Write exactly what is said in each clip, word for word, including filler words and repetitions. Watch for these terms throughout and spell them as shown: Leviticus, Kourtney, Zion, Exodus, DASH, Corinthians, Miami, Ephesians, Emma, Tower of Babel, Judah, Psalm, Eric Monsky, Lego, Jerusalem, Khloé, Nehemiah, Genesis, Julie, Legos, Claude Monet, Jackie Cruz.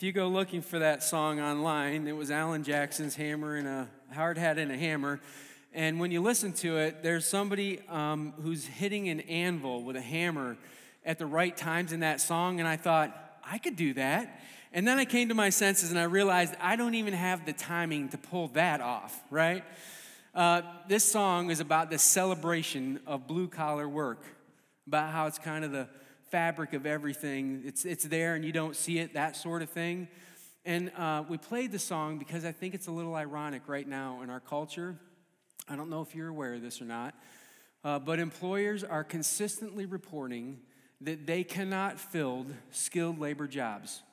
If you go looking for that song online, it was Alan Jackson's Hammer and a Hard Hat and a Hammer. And when you listen to it, there's somebody um, who's hitting an anvil with a hammer at the right times in that song. And I thought, I could do that. And then I came to my senses and I realized I don't even have the timing to pull that off, right? Uh, this song is about the celebration of blue-collar work, about how it's kind of the fabric of everything. It's it's there and you don't see it, that sort of thing. And uh, we played the song because I think it's a little ironic right now in our culture. I don't know if you're aware of this or not, uh, but employers are consistently reporting that they cannot fill skilled labor jobs.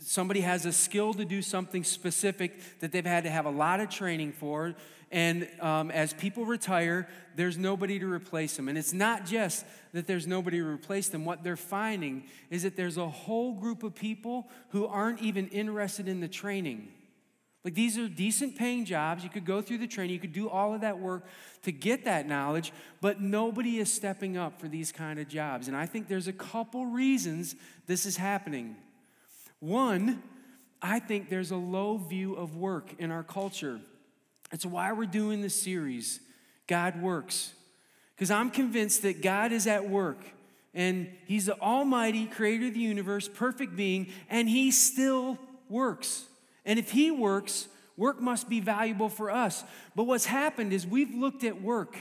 Somebody has a skill to do something specific that they've had to have a lot of training for, and um, as people retire, there's nobody to replace them. And it's not just that there's nobody to replace them. What they're finding is that there's a whole group of people who aren't even interested in the training. Like, these are decent paying jobs. You could go through the training. You could do all of that work to get that knowledge, but nobody is stepping up for these kind of jobs. And I think there's a couple reasons this is happening. One, I think there's a low view of work in our culture. It's why we're doing this series, God Works. Because I'm convinced that God is at work, and he's the almighty creator of the universe, perfect being, and he still works. And if he works, work must be valuable for us. But what's happened is we've looked at work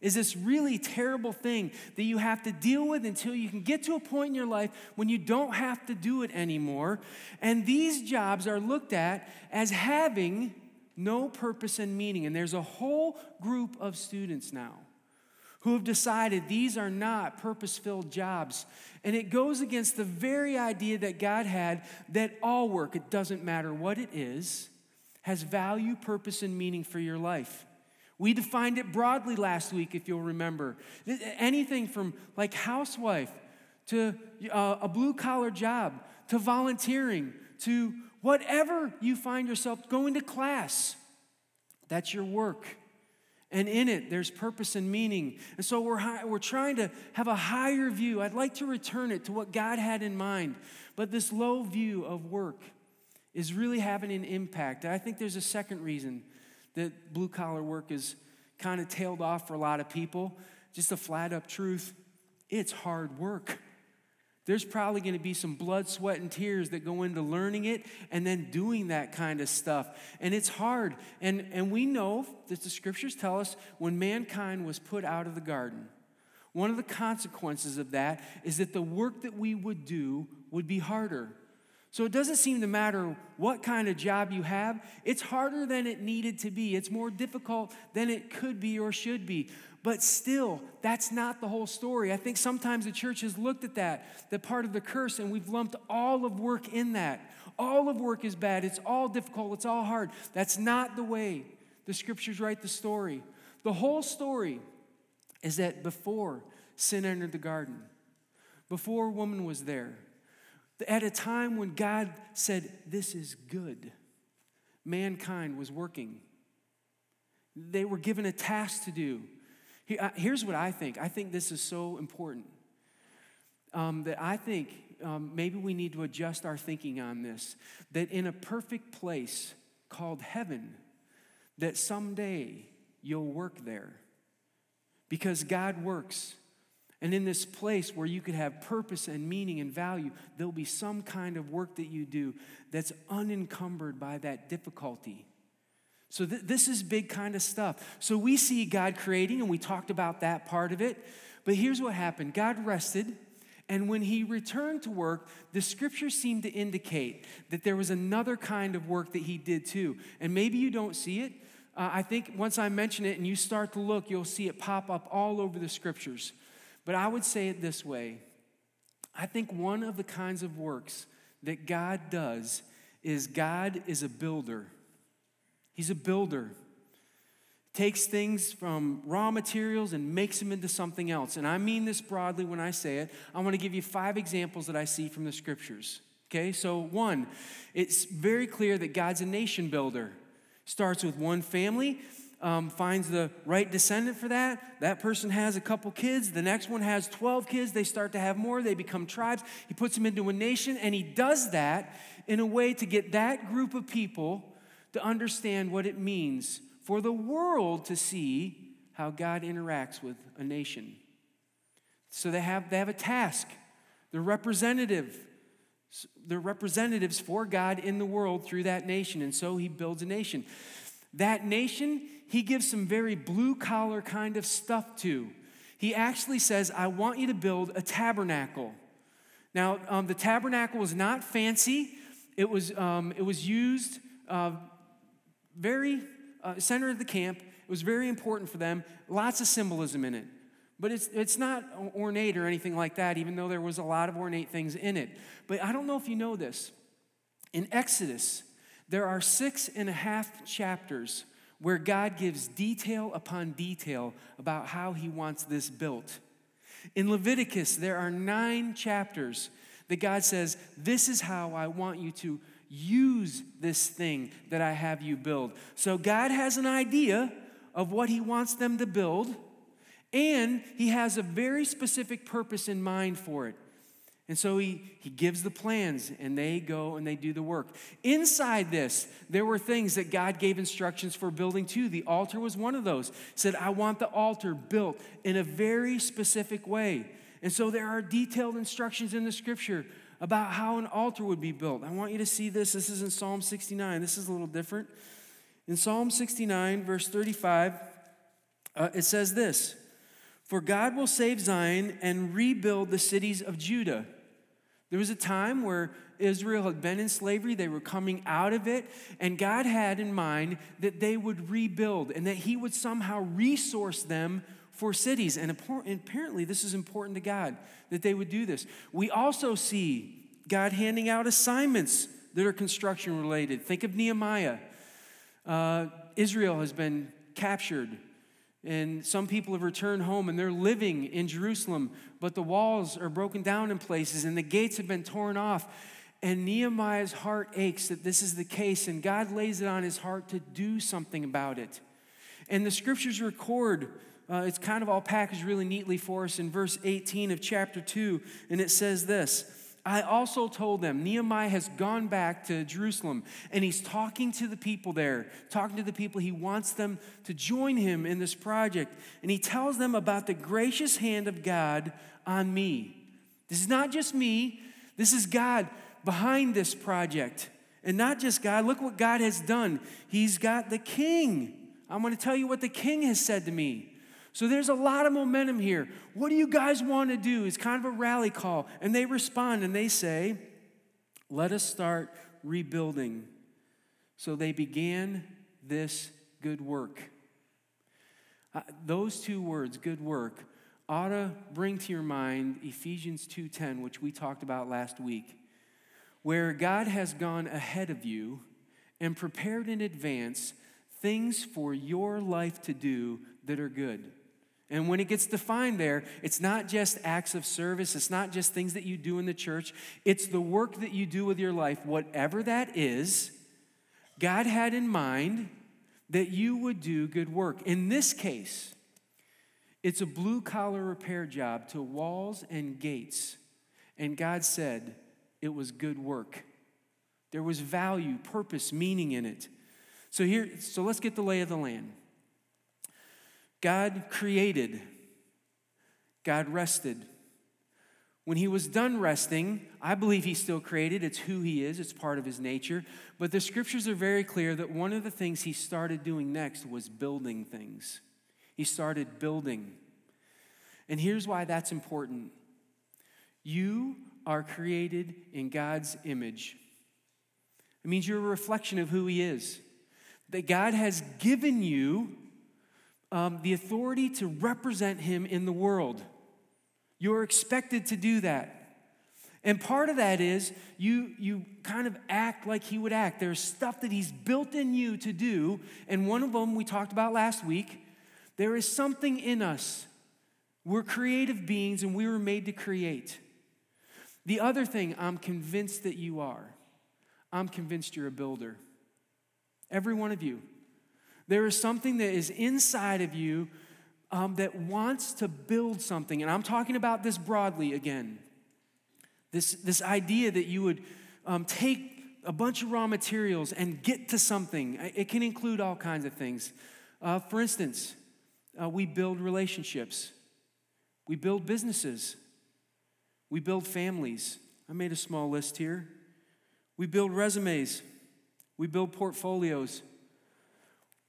is this really terrible thing that you have to deal with until you can get to a point in your life when you don't have to do it anymore. And these jobs are looked at as having no purpose and meaning. And there's a whole group of students now who have decided these are not purpose-filled jobs. And it goes against the very idea that God had that all work, it doesn't matter what it is, has value, purpose, and meaning for your life. We defined it broadly last week, if you'll remember. Anything from like housewife to uh, a blue-collar job to volunteering to whatever you find yourself going to class, that's your work. And in it, there's purpose and meaning. And so we're high, we're trying to have a higher view. I'd like to return it to what God had in mind. But this low view of work is really having an impact. I think there's a second reason that blue-collar work is kind of tailed off for a lot of people. Just a flat-up truth, it's hard work. There's probably going to be some blood, sweat, and tears that go into learning it and then doing that kind of stuff. And it's hard. And, and we know that the scriptures tell us when mankind was put out of the garden, one of the consequences of that is that the work that we would do would be harder. So it doesn't seem to matter what kind of job you have. It's harder than it needed to be. It's more difficult than it could be or should be. But still, that's not the whole story. I think sometimes the church has looked at that, the part of the curse, and we've lumped all of work in that. All of work is bad. It's all difficult. It's all hard. That's not the way the scriptures write the story. The whole story is that before sin entered the garden, before woman was there, at a time when God said, this is good, mankind was working. They were given a task to do. Here's what I think. I think this is so important um, that I think um, maybe we need to adjust our thinking on this, that in a perfect place called heaven, that someday you'll work there because God works. And in this place where you could have purpose and meaning and value, there'll be some kind of work that you do that's unencumbered by that difficulty. So th- this is big kind of stuff. So we see God creating, and we talked about that part of it. But here's what happened. God rested, and when he returned to work, the scriptures seem to indicate that there was another kind of work that he did too. And maybe you don't see it. Uh, I think once I mention it and you start to look, you'll see it pop up all over the scriptures. But I would say it this way. I think one of the kinds of works that God does is God is a builder. He's a builder. Takes things from raw materials and makes them into something else. And I mean this broadly when I say it. I want to give you five examples that I see from the scriptures. Okay, so one, it's very clear that God's a nation builder. Starts with one family. um, finds the right descendant for that. That person has a couple kids. The next one has twelve kids. They start to have more. They become tribes. He puts them into a nation, and he does that in a way to get that group of people to understand what it means for the world to see how God interacts with a nation. So they have they have a task. They're representative. They're representatives for God in the world through that nation. And so he builds a nation. That nation, he gives some very blue-collar kind of stuff to. He actually says, I want you to build a tabernacle. Now, um, the tabernacle was not fancy. It was, um, it was used uh, very uh, center of the camp. It was very important for them. Lots of symbolism in it. But it's it's not ornate or anything like that, even though there was a lot of ornate things in it. But I don't know if you know this. In Exodus, there are six and a half chapters where God gives detail upon detail about how he wants this built. In Leviticus, there are nine chapters that God says, this is how I want you to use this thing that I have you build. So God has an idea of what he wants them to build, and he has a very specific purpose in mind for it. And so he, he gives the plans, and they go and they do the work. Inside this, there were things that God gave instructions for building too. The altar was one of those. He said, I want the altar built in a very specific way. And so there are detailed instructions in the scripture about how an altar would be built. I want you to see this. This is in Psalm sixty-nine. This is a little different. In Psalm sixty-nine, verse thirty-five, uh, it says this. For God will save Zion and rebuild the cities of Judah. There was a time where Israel had been in slavery. They were coming out of it. And God had in mind that they would rebuild and that he would somehow resource them for cities. And apparently this is important to God, that they would do this. We also see God handing out assignments that are construction related. Think of Nehemiah. Uh, Israel has been captured. And some people have returned home, and they're living in Jerusalem, but the walls are broken down in places, and the gates have been torn off. And Nehemiah's heart aches that this is the case, and God lays it on his heart to do something about it. And the scriptures record, uh, it's kind of all packaged really neatly for us in verse eighteen of chapter two, and it says this, I also told them, Nehemiah has gone back to Jerusalem, and he's talking to the people there, talking to the people. He wants them to join him in this project, and he tells them about the gracious hand of God on me. This is not just me. This is God behind this project, and not just God. Look what God has done. He's got the king. I'm going to tell you what the king has said to me. So there's a lot of momentum here. What do you guys want to do? It's kind of a rally call. And they respond and they say, let us start rebuilding. So they began this good work. Uh, those two words, good work, ought to bring to your mind Ephesians two ten, which we talked about last week, where God has gone ahead of you and prepared in advance things for your life to do that are good. And when it gets defined there, it's not just acts of service. It's not just things that you do in the church. It's the work that you do with your life. Whatever that is, God had in mind that you would do good work. In this case, it's a blue-collar repair job to walls and gates. And God said it was good work. There was value, purpose, meaning in it. So here, so let's get the lay of the land. God created. God rested. When he was done resting, I believe he still created. It's who he is. It's part of his nature. But the scriptures are very clear that one of the things he started doing next was building things. He started building. And here's why that's important. You are created in God's image. It means you're a reflection of who he is. That God has given you Um, the authority to represent him in the world. You're expected to do that. And part of that is you, you kind of act like he would act. There's stuff that he's built in you to do, and one of them we talked about last week. There is something in us. We're creative beings, and we were made to create. The other thing I'm convinced that you are, I'm convinced you're a builder. Every one of you. There is something that is inside of you um, that wants to build something. And I'm talking about this broadly again. This, this idea that you would um, take a bunch of raw materials and get to something. It can include all kinds of things. Uh, for instance, uh, we build relationships. We build businesses. We build families. I made a small list here. We build resumes. We build portfolios.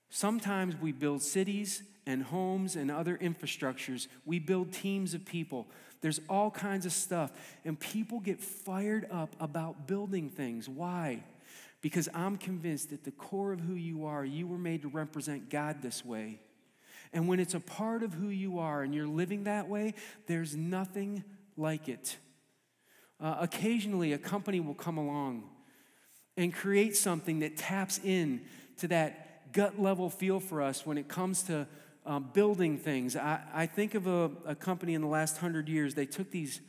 Sometimes we build cities and homes and other infrastructures. We build teams of people. There's all kinds of stuff. And people get fired up about building things. Why? Because I'm convinced that the core of who you are, you were made to represent God this way. And when it's a part of who you are and you're living that way, there's nothing like it. Uh, occasionally, a company will come along and create something that taps in to that gut level feel for us when it comes to um, building things. I, I think of a, a company in the last hundred years. They took these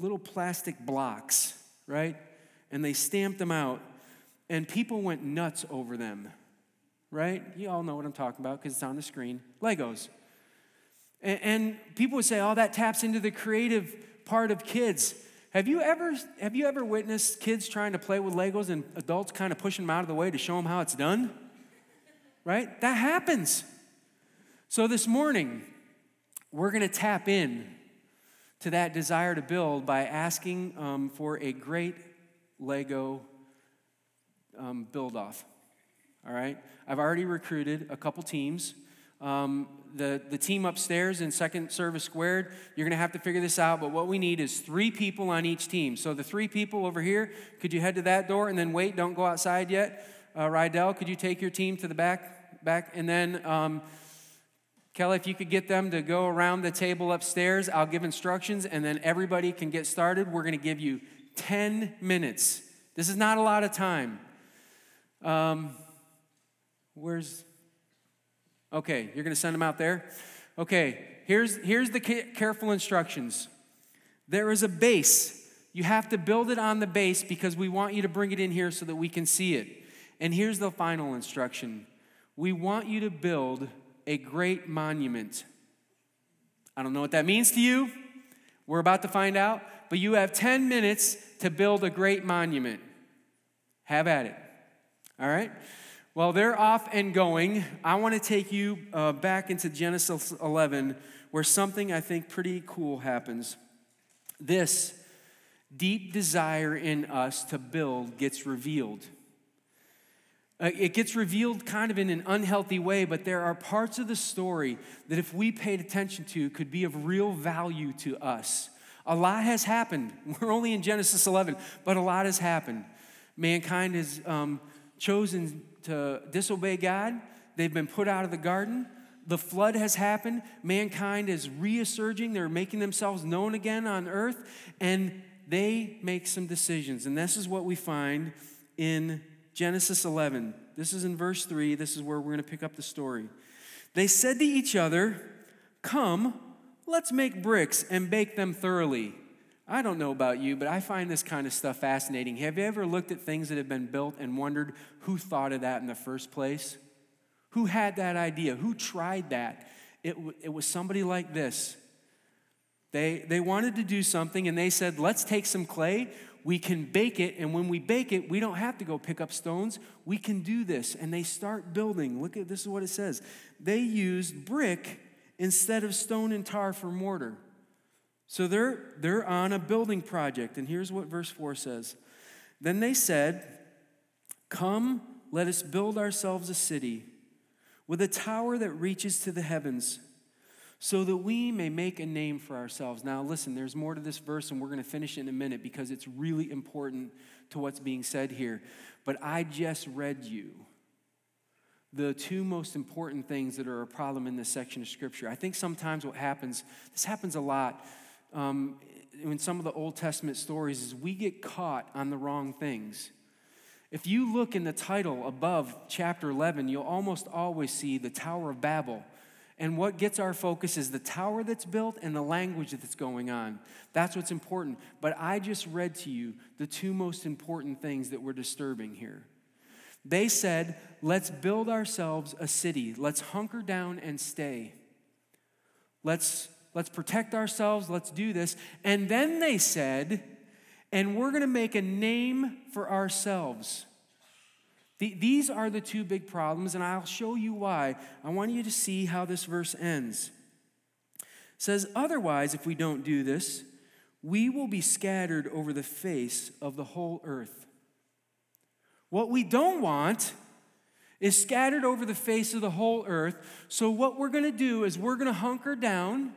little plastic blocks, right, and they stamped them out, and people went nuts over them, right? You all know what I'm talking about because it's on the screen. Legos. And, and people would say, oh, that taps into the creative part of kids. Have you ever have you ever witnessed kids trying to play with Legos and adults kind of pushing them out of the way to show them how it's done? Right? That happens. So this morning, we're going to tap in to that desire to build by asking um, for a great Lego um, build-off. All right? I've already recruited a couple teams. Um, the, the team upstairs in Second Service Squared, you're going to have to figure this out, but what we need is three people on each team. So the three people over here, could you head to that door and then wait, don't go outside yet. Uh, Rydell, could you take your team to the back? back? And then, um, Kelly, if you could get them to go around the table upstairs, I'll give instructions, and then everybody can get started. We're going to give you ten minutes. This is not a lot of time. Um, where's... Okay, you're going to send them out there? Okay, here's, here's the careful instructions. There is a base. You have to build it on the base because we want you to bring it in here so that we can see it. And here's the final instruction. We want you to build a great monument. I don't know what that means to you. We're about to find out. But you have ten minutes to build a great monument. Have at it. All right? Well, they're off and going. I want to take you uh, back into Genesis eleven, where something I think pretty cool happens. This deep desire in us to build gets revealed. Uh, it gets revealed kind of in an unhealthy way, but there are parts of the story that if we paid attention to could be of real value to us. A lot has happened. We're only in Genesis eleven, but a lot has happened. Mankind has um, chosen to disobey God. They've been put out of the garden. The flood has happened. Mankind is resurging. They're making themselves known again on earth, and they make some decisions. And this is what we find in Genesis eleven. This is in verse three. This is where we're going to pick up the story. They said to each other, "Come, let's make bricks and bake them thoroughly." I don't know about you, but I find this kind of stuff fascinating. Have you ever looked at things that have been built and wondered who thought of that in the first place? Who had that idea? Who tried that? It, it was somebody like this. They, they wanted to do something, and they said, let's take some clay. We can bake it, and when we bake it, we don't have to go pick up stones. We can do this, and they start building. Look at this is what it says. They used brick instead of stone and tar for mortar. So they're, they're on a building project, and here's what verse four says. Then they said, "Come, let us build ourselves a city with a tower that reaches to the heavens so that we may make a name for ourselves." Now listen, there's more to this verse, and we're going to finish it in a minute because it's really important to what's being said here. But I just read you the two most important things that are a problem in this section of Scripture. I think sometimes what happens, this happens a lot, Um, in some of the Old Testament stories, is we get caught on the wrong things. If you look in the title above chapter eleven, you'll almost always see the Tower of Babel. And what gets our focus is the tower that's built and the language that's going on. That's what's important. But I just read to you the two most important things that were disturbing here. They said, let's build ourselves a city. Let's hunker down and stay. Let's, let's protect ourselves. Let's do this. And then they said, and we're going to make a name for ourselves. The, these are the two big problems, and I'll show you why. I want you to see how this verse ends. It says, otherwise, if we don't do this, we will be scattered over the face of the whole earth. What we don't want is scattered over the face of the whole earth. So what we're going to do is we're going to hunker down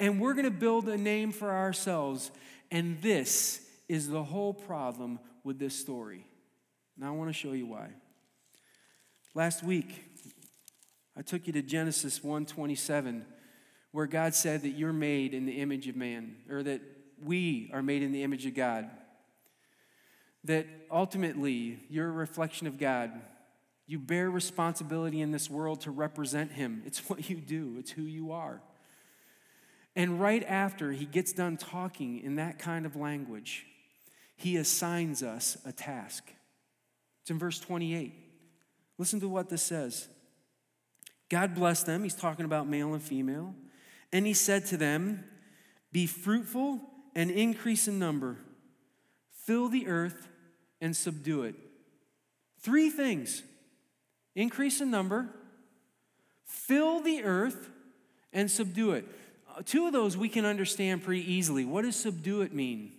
and we're going to build a name for ourselves. And this is the whole problem with this story. Now I want to show you why. Last week, I took you to Genesis one twenty-seven, where God said that you're made in the image of man, or that we are made in the image of God. That ultimately, you're a reflection of God. You bear responsibility in this world to represent him. It's what you do. It's who you are. And right after he gets done talking in that kind of language, he assigns us a task. It's in verse twenty-eight. Listen to what this says. God blessed them. He's talking about male and female. And he said to them, be fruitful and increase in number. Fill the earth and subdue it. Three things. Increase in number. Fill the earth and subdue it. Two of those we can understand pretty easily. What does subdue it mean?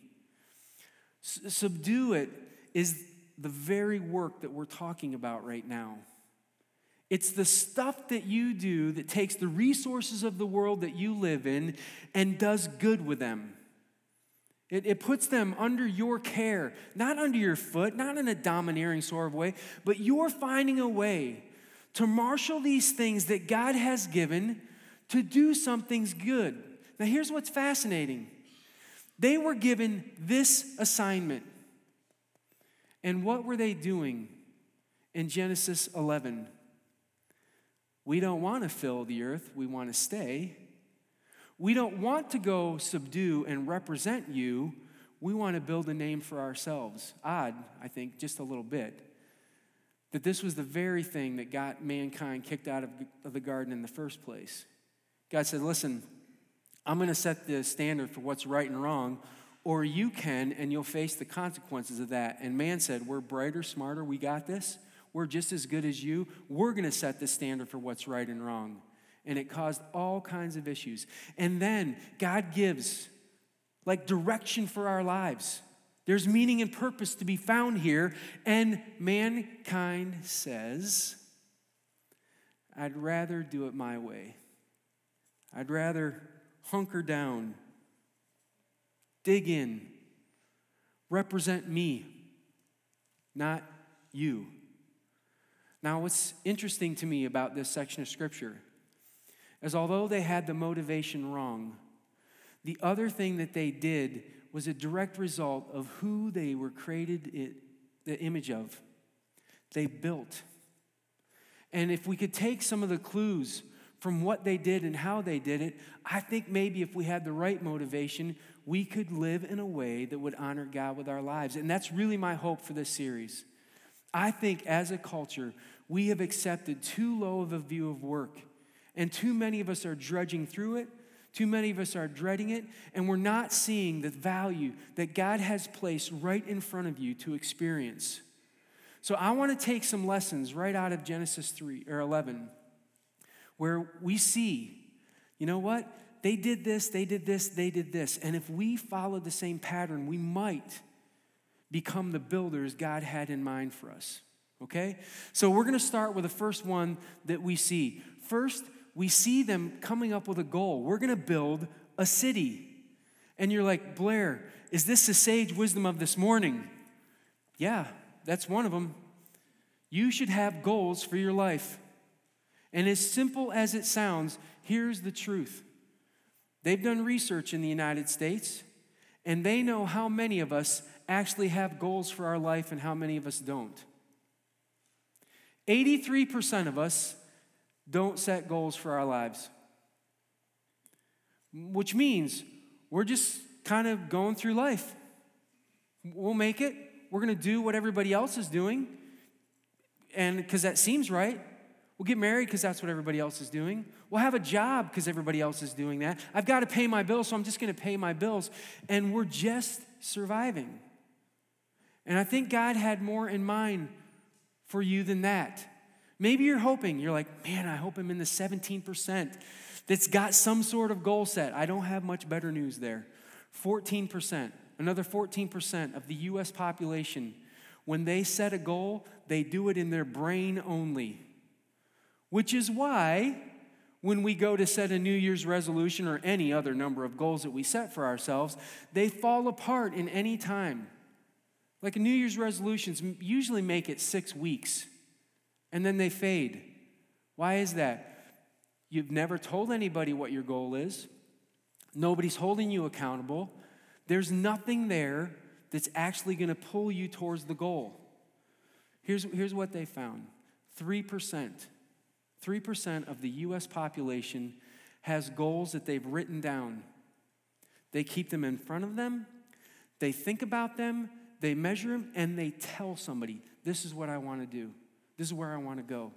S- subdue it is the very work that we're talking about right now. It's the stuff that you do that takes the resources of the world that you live in and does good with them. It, it puts them under your care, not under your foot, not in a domineering sort of way, but you're finding a way to marshal these things that God has given to do something good. Now, here's what's fascinating. They were given this assignment. And what were they doing in Genesis eleven? We don't want to fill the earth. We want to stay. We don't want to go subdue and represent you. We want to build a name for ourselves. Odd, I think, just a little bit, that this was the very thing that got mankind kicked out of the garden in the first place. God said, listen, I'm going to set the standard for what's right and wrong, or you can, and you'll face the consequences of that. And man said, we're brighter, smarter, we got this. We're just as good as you. We're going to set the standard for what's right and wrong. And it caused all kinds of issues. And then God gives, like, direction for our lives. There's meaning and purpose to be found here. And mankind says, I'd rather do it my way. I'd rather hunker down, dig in, represent me, not you. Now, what's interesting to me about this section of Scripture is although they had the motivation wrong, the other thing that they did was a direct result of who they were created it, the image of. They built. And if we could take some of the clues from what they did and how they did it, I think maybe if we had the right motivation, we could live in a way that would honor God with our lives. And that's really my hope for this series. I think as a culture, we have accepted too low of a view of work. And too many of us are drudging through it. Too many of us are dreading it. And we're not seeing the value that God has placed right in front of you to experience. So I want to take some lessons right out of Genesis three or eleven, where we see, you know what? They did this, they did this, they did this. And if we follow the same pattern, we might become the builders God had in mind for us. Okay? So we're going to start with the first one that we see. First, we see them coming up with a goal. We're going to build a city. And you're like, Blair, is this the sage wisdom of this morning? Yeah, that's one of them. You should have goals for your life. And as simple as it sounds, here's the truth. They've done research in the United States, and they know how many of us actually have goals for our life and how many of us don't. eighty-three percent of us don't set goals for our lives, which means we're just kind of going through life. We'll make it. We're going to do what everybody else is doing. and because that seems right. We'll get married because that's what everybody else is doing. We'll have a job because everybody else is doing that. I've got to pay my bills, so I'm just going to pay my bills. And we're just surviving. And I think God had more in mind for you than that. Maybe you're hoping, you're like, man, I hope I'm in the seventeen percent that's got some sort of goal set. I don't have much better news there. fourteen percent, another fourteen percent of the U S population, when they set a goal, they do it in their brain only. Which is why when we go to set a New Year's resolution or any other number of goals that we set for ourselves, they fall apart in any time. Like a New Year's resolutions usually make it six weeks, and then they fade. Why is that? You've never told anybody what your goal is. Nobody's holding you accountable. There's nothing there that's actually going to pull you towards the goal. Here's, here's what they found. three percent. three percent of the U S population has goals that they've written down. They keep them in front of them. They think about them. They measure them, and they tell somebody, this is what I want to do. This is where I want to go.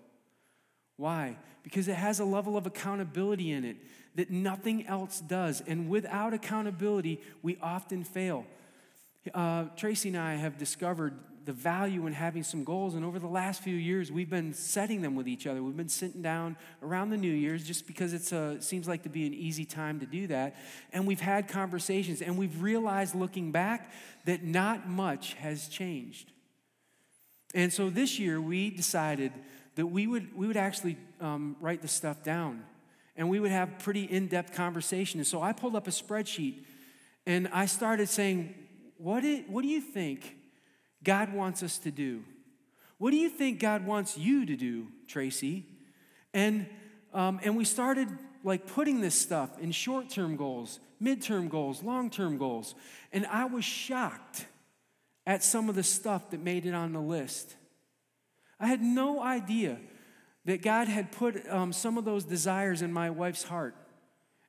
Why? Because it has a level of accountability in it that nothing else does. And without accountability, we often fail. Uh, Tracy and I have discovered the value in having some goals. And over the last few years, we've been setting them with each other. We've been sitting down around the New Year's just because it's a, it seems like to be an easy time to do that. And we've had conversations. And we've realized looking back that not much has changed. And so this year, we decided that we would we would actually um, write the stuff down, and we would have pretty in-depth conversation. And so I pulled up a spreadsheet, and I started saying, what, it, what do you think God wants us to do? What do you think God wants you to do, Tracy? And, um, and we started like putting this stuff in short-term goals, mid-term goals, long-term goals, and I was shocked at some of the stuff that made it on the list. I had no idea that God had put um, some of those desires in my wife's heart.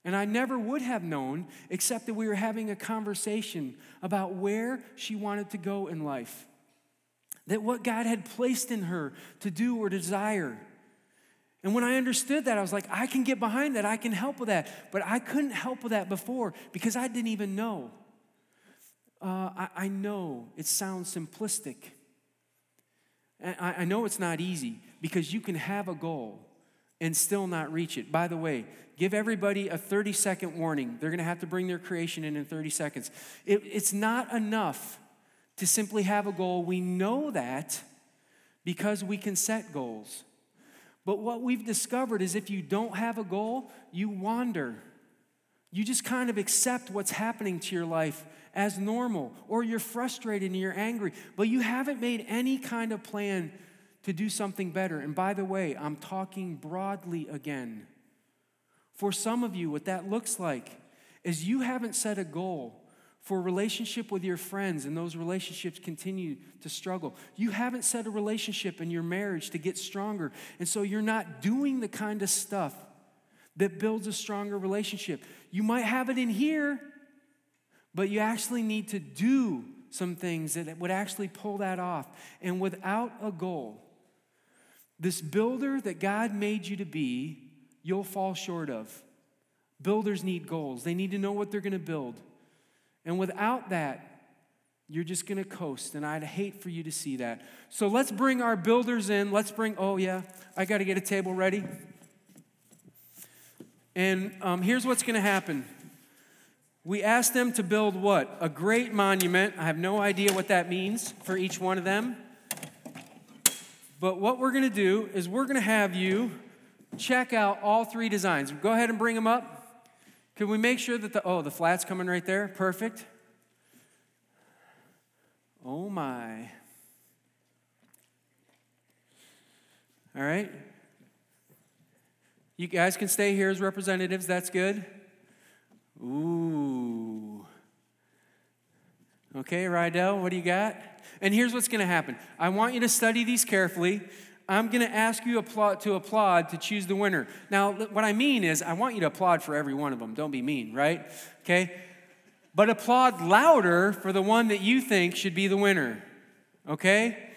And I never would have known, except that we were having a conversation about where she wanted to go in life. That what God had placed in her to do or desire. And when I understood that, I was like, I can get behind that. I can help with that. But I couldn't help with that before because I didn't even know. Uh, I, I know it sounds simplistic. I, I know it's not easy because you can have a goal and still not reach it. By the way, give everybody a thirty-second warning. They're going to have to bring their creation in in thirty seconds. It, it's not enough to simply have a goal. We know that because we can set goals. But what we've discovered is if you don't have a goal, you wander. You just kind of accept what's happening to your life as normal, or you're frustrated and you're angry, but you haven't made any kind of plan to do something better. And by the way, I'm talking broadly again. For some of you, what that looks like is you haven't set a goal for a relationship with your friends, and those relationships continue to struggle. You haven't set a relationship in your marriage to get stronger, and so you're not doing the kind of stuff that builds a stronger relationship. You might have it in here, but you actually need to do some things that would actually pull that off. And without a goal, this builder that God made you to be, you'll fall short of. Builders need goals. They need to know what they're going to build. And without that, you're just going to coast, and I'd hate for you to see that. So let's bring our builders in. Let's bring, oh yeah, I got to get a table ready. And um, here's what's going to happen. We asked them to build what? A great monument. I have no idea what that means for each one of them. But what we're going to do is we're going to have you check out all three designs. Go ahead and bring them up. Can we make sure that the, oh, the flat's coming right there. Perfect. Oh, my. All right. You guys can stay here as representatives. That's good. Ooh. Okay, Rydell, what do you got? And here's what's going to happen. I want you to study these carefully. I'm going to ask you to applaud to choose the winner. Now, what I mean is I want you to applaud for every one of them. Don't be mean, right? Okay? But applaud louder for the one that you think should be the winner. Okay?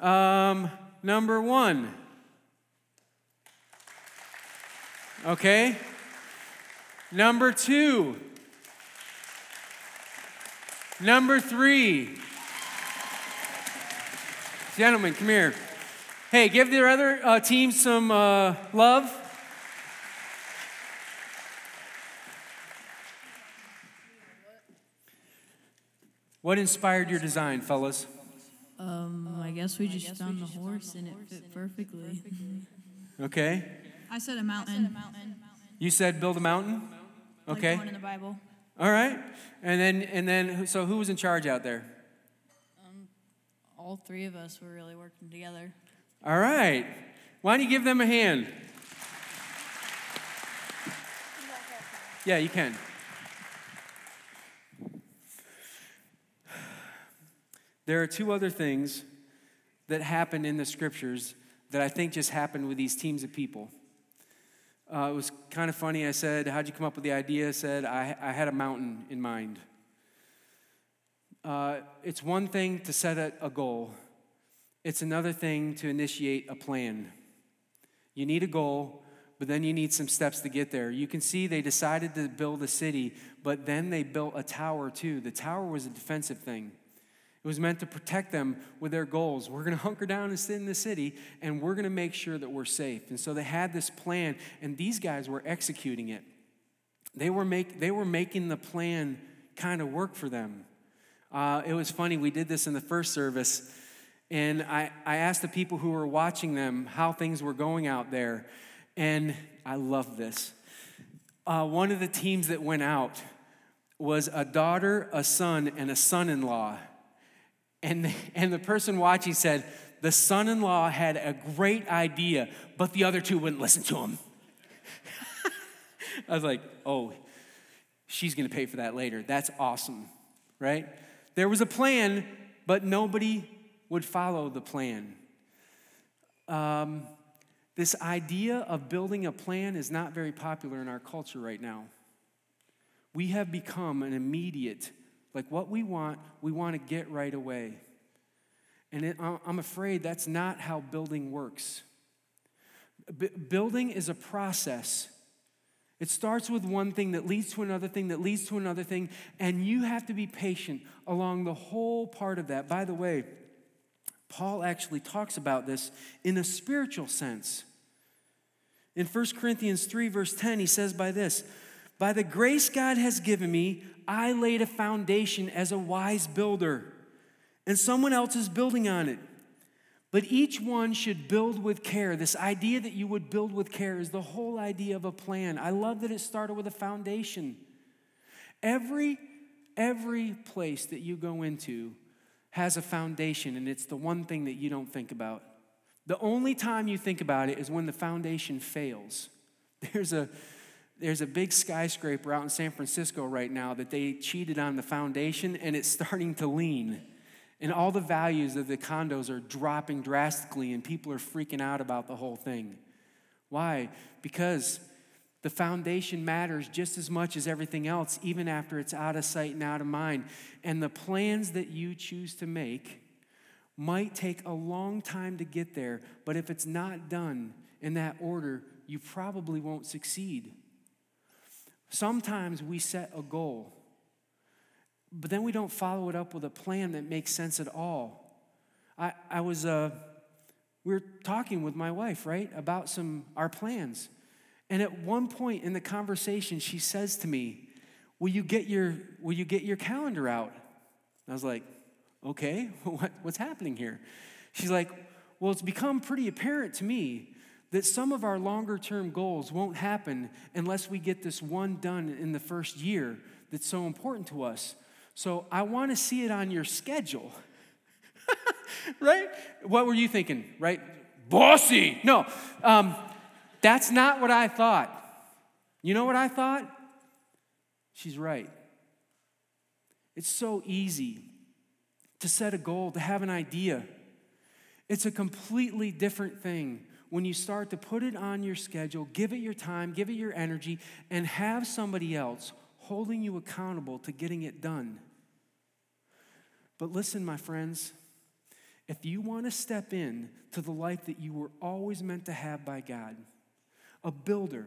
Um, number one. Okay? Number two. Number three. Gentlemen, come here. Hey, give the other uh, team some uh, love. What inspired your design, fellas? Um, I guess we just found the horse and it fit perfectly. Okay. I said a mountain. You said build a mountain? Okay. Like one in the Bible. All right. And then, and then, so who was in charge out there? Um, all three of us were really working together. All right. Why don't you give them a hand? Yeah, you can. There are two other things that happen in the scriptures that I think just happened with these teams of people. Uh, it was kind of funny. I said, how'd you come up with the idea? I said, I, I had a mountain in mind. Uh, it's one thing to set a, a goal. It's another thing to initiate a plan. You need a goal, but then you need some steps to get there. You can see they decided to build a city, but then they built a tower too. The tower was a defensive thing. It was meant to protect them with their goals. We're going to hunker down and sit in the city, and we're going to make sure that we're safe. And so they had this plan, and these guys were executing it. They were make they were making the plan kind of work for them. Uh, it was funny. We did this in the first service, and I, I asked the people who were watching them how things were going out there, and I love this. Uh, one of the teams that went out was a daughter, a son, and a son-in-law. And the, and the person watching said, the son-in-law had a great idea, but the other two wouldn't listen to him. I was like, oh, she's going to pay for that later. That's awesome, right? There was a plan, but nobody would follow the plan. Um, this idea of building a plan is not very popular in our culture right now. We have become an immediate Like what we want, we want to get right away. And it, I'm afraid that's not how building works. B- building is a process. It starts with one thing that leads to another thing that leads to another thing, and you have to be patient along the whole part of that. By the way, Paul actually talks about this in a spiritual sense. In First Corinthians three, verse ten, he says by this, by the grace God has given me, I laid a foundation as a wise builder, and someone else is building on it. But each one should build with care. This idea that you would build with care is the whole idea of a plan. I love that it started with a foundation. Every, every place that you go into has a foundation, and it's the one thing that you don't think about. The only time you think about it is when the foundation fails. There's a There's a big skyscraper out in San Francisco right now that they cheated on the foundation, and it's starting to lean. And all the values of the condos are dropping drastically, and people are freaking out about the whole thing. Why? Because the foundation matters just as much as everything else, even after it's out of sight and out of mind. And the plans that you choose to make might take a long time to get there, but if it's not done in that order, you probably won't succeed. Sometimes we set a goal, but then we don't follow it up with a plan that makes sense at all. I, I was, uh, we were talking with my wife, right, about some, our plans. And at one point in the conversation, she says to me, will you get your, will you get your calendar out? And I was like, okay, what, what's happening here? She's like, well, it's become pretty apparent to me that some of our longer-term goals won't happen unless we get this one done in the first year that's so important to us. So I want to see it on your schedule. Right? What were you thinking, right? Bossy! No, um, that's not what I thought. You know what I thought? She's right. It's so easy to set a goal, to have an idea. It's a completely different thing when you start to put it on your schedule, give it your time, give it your energy, and have somebody else holding you accountable to getting it done. But listen, my friends, if you want to step in to the life that you were always meant to have by God, a builder,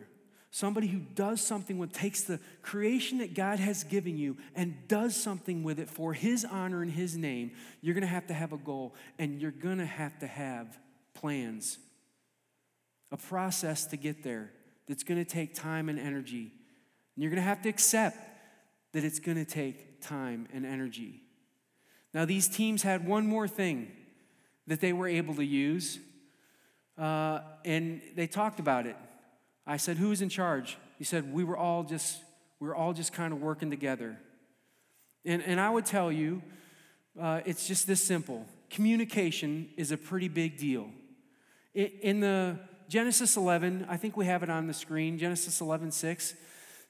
somebody who does something with, takes the creation that God has given you and does something with it for his honor and his name, you're going to have to have a goal, and you're going to have to have plans, a process to get there that's going to take time and energy. And you're going to have to accept that it's going to take time and energy. Now, these teams had one more thing that they were able to use, uh, and they talked about it. I said, "Who was in charge?" He said, "We were all just we were all just kind of working together." And and I would tell you, uh, it's just this simple. Communication is a pretty big deal. It, in the Genesis eleven, I think we have it on the screen. Genesis eleven six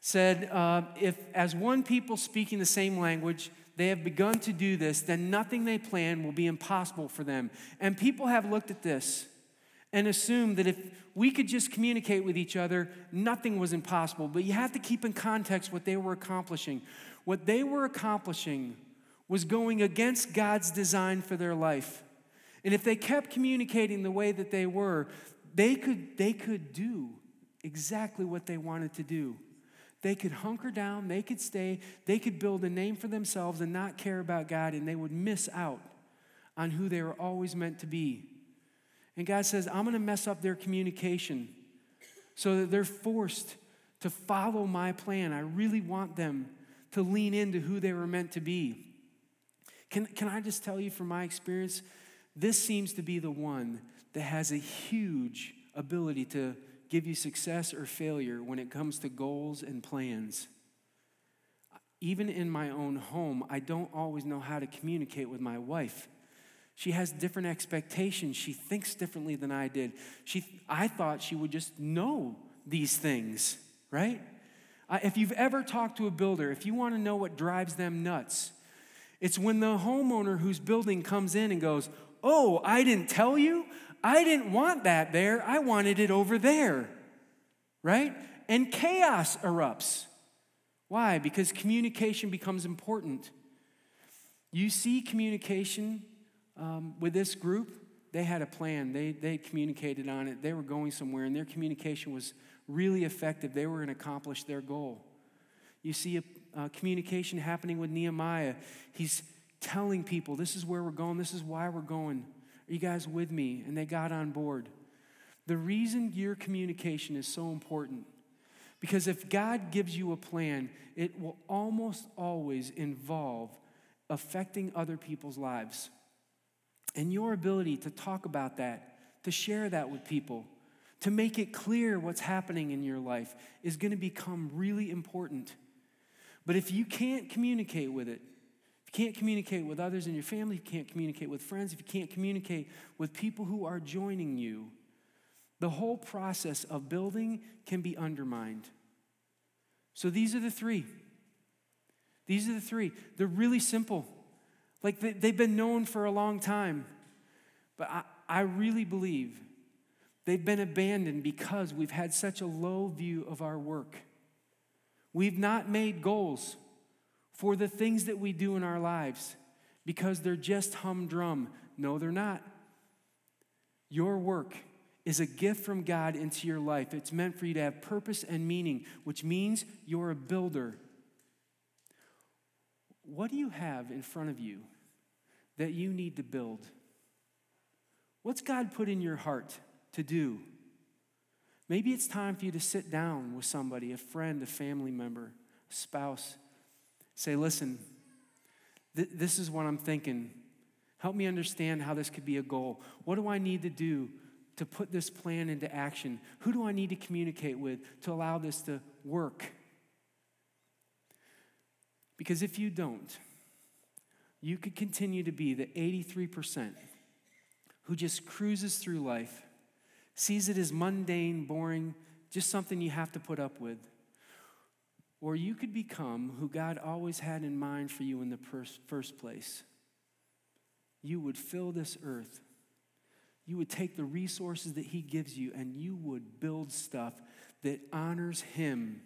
said, uh, "If as one people speaking the same language, they have begun to do this, then nothing they plan will be impossible for them." And people have looked at this and assume that if we could just communicate with each other, nothing was impossible. But you have to keep in context what they were accomplishing. What they were accomplishing was going against God's design for their life. And if they kept communicating the way that they were, they could, they could do exactly what they wanted to do. They could hunker down, they could stay, they could build a name for themselves and not care about God, and they would miss out on who they were always meant to be. And God says, "I'm going to mess up their communication so that they're forced to follow my plan. I really want them to lean into who they were meant to be." Can, can I just tell you from my experience, this seems to be the one that has a huge ability to give you success or failure when it comes to goals and plans. Even in my own home, I don't always know how to communicate with my wife. She has different expectations. She thinks differently than I did. She, I thought she would just know these things, right? Uh, if you've ever talked to a builder, if you want to know what drives them nuts, it's when the homeowner who's building comes in and goes, "Oh, I didn't tell you? I didn't want that there. I wanted it over there," right? And chaos erupts. Why? Because communication becomes important. You see communication. Um, with this group, they had a plan. They they communicated on it. They were going somewhere, and their communication was really effective. They were going to accomplish their goal. You see a, a communication happening with Nehemiah. He's telling people, "This is where we're going. This is why we're going. Are you guys with me?" And they got on board. The reason your communication is so important, because if God gives you a plan, it will almost always involve affecting other people's lives. And your ability to talk about that, to share that with people, to make it clear what's happening in your life is going to become really important. But if you can't communicate with it, if you can't communicate with others in your family, if you can't communicate with friends, if you can't communicate with people who are joining you, the whole process of building can be undermined. So these are the three. These are the three. They're really simple. Like, they've been known for a long time, but I, I really believe they've been abandoned because we've had such a low view of our work. We've not made goals for the things that we do in our lives because they're just humdrum. No, they're not. Your work is a gift from God into your life. It's meant for you to have purpose and meaning, which means you're a builder. What do you have in front of you that you need to build? What's God put in your heart to do? Maybe it's time for you to sit down with somebody, a friend, a family member, a spouse. Say, "Listen, th- this is what I'm thinking. Help me understand how this could be a goal. What do I need to do to put this plan into action? Who do I need to communicate with to allow this to work?" Because if you don't, you could continue to be the eighty-three percent who just cruises through life, sees it as mundane, boring, just something you have to put up with. Or you could become who God always had in mind for you in the first place. You would fill this earth. You would take the resources that he gives you and you would build stuff that honors him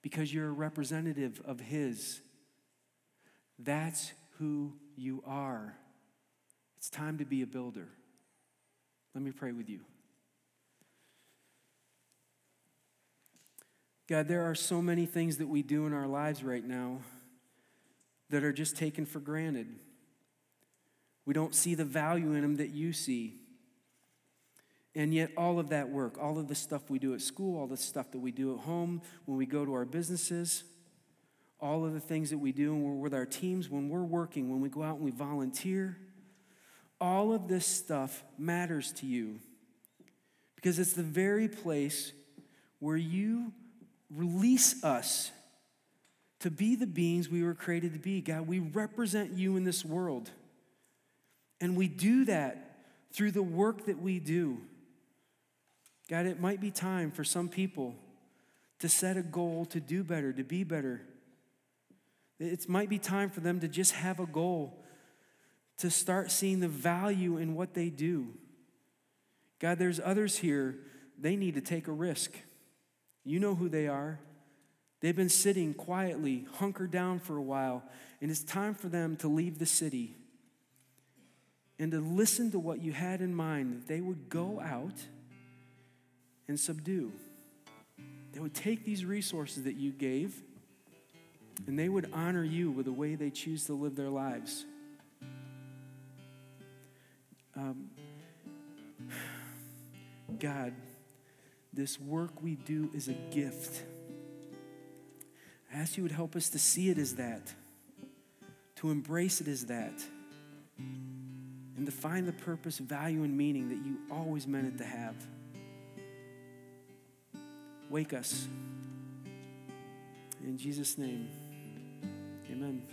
because you're a representative of his. That's who you are. It's It's time to be a builder. Let me pray with you. God, there are so many things that we do in our lives right now that are just taken for granted. We don't see the value in them that you see. And yet all of that work, all of the stuff we do at school, all the stuff that we do at home, when we go to our businesses, all of the things that we do when we're with our teams, when we're working, when we go out and we volunteer, all of this stuff matters to you because it's the very place where you release us to be the beings we were created to be. God, we represent you in this world, and we do that through the work that we do. God, it might be time for some people to set a goal to do better, to be better. It might be time for them to just have a goal to start seeing the value in what they do. God, there's others here, they need to take a risk. You know who they are. They've been sitting quietly, hunkered down for a while, and it's time for them to leave the city and to listen to what you had in mind, that they would go out and subdue. They would take these resources that you gave, and they would honor you with the way they choose to live their lives. Um, God, this work we do is a gift. I ask you would help us to see it as that, to embrace it as that, and to find the purpose, value, and meaning that you always meant it to have. Wake us. In Jesus' name, amen.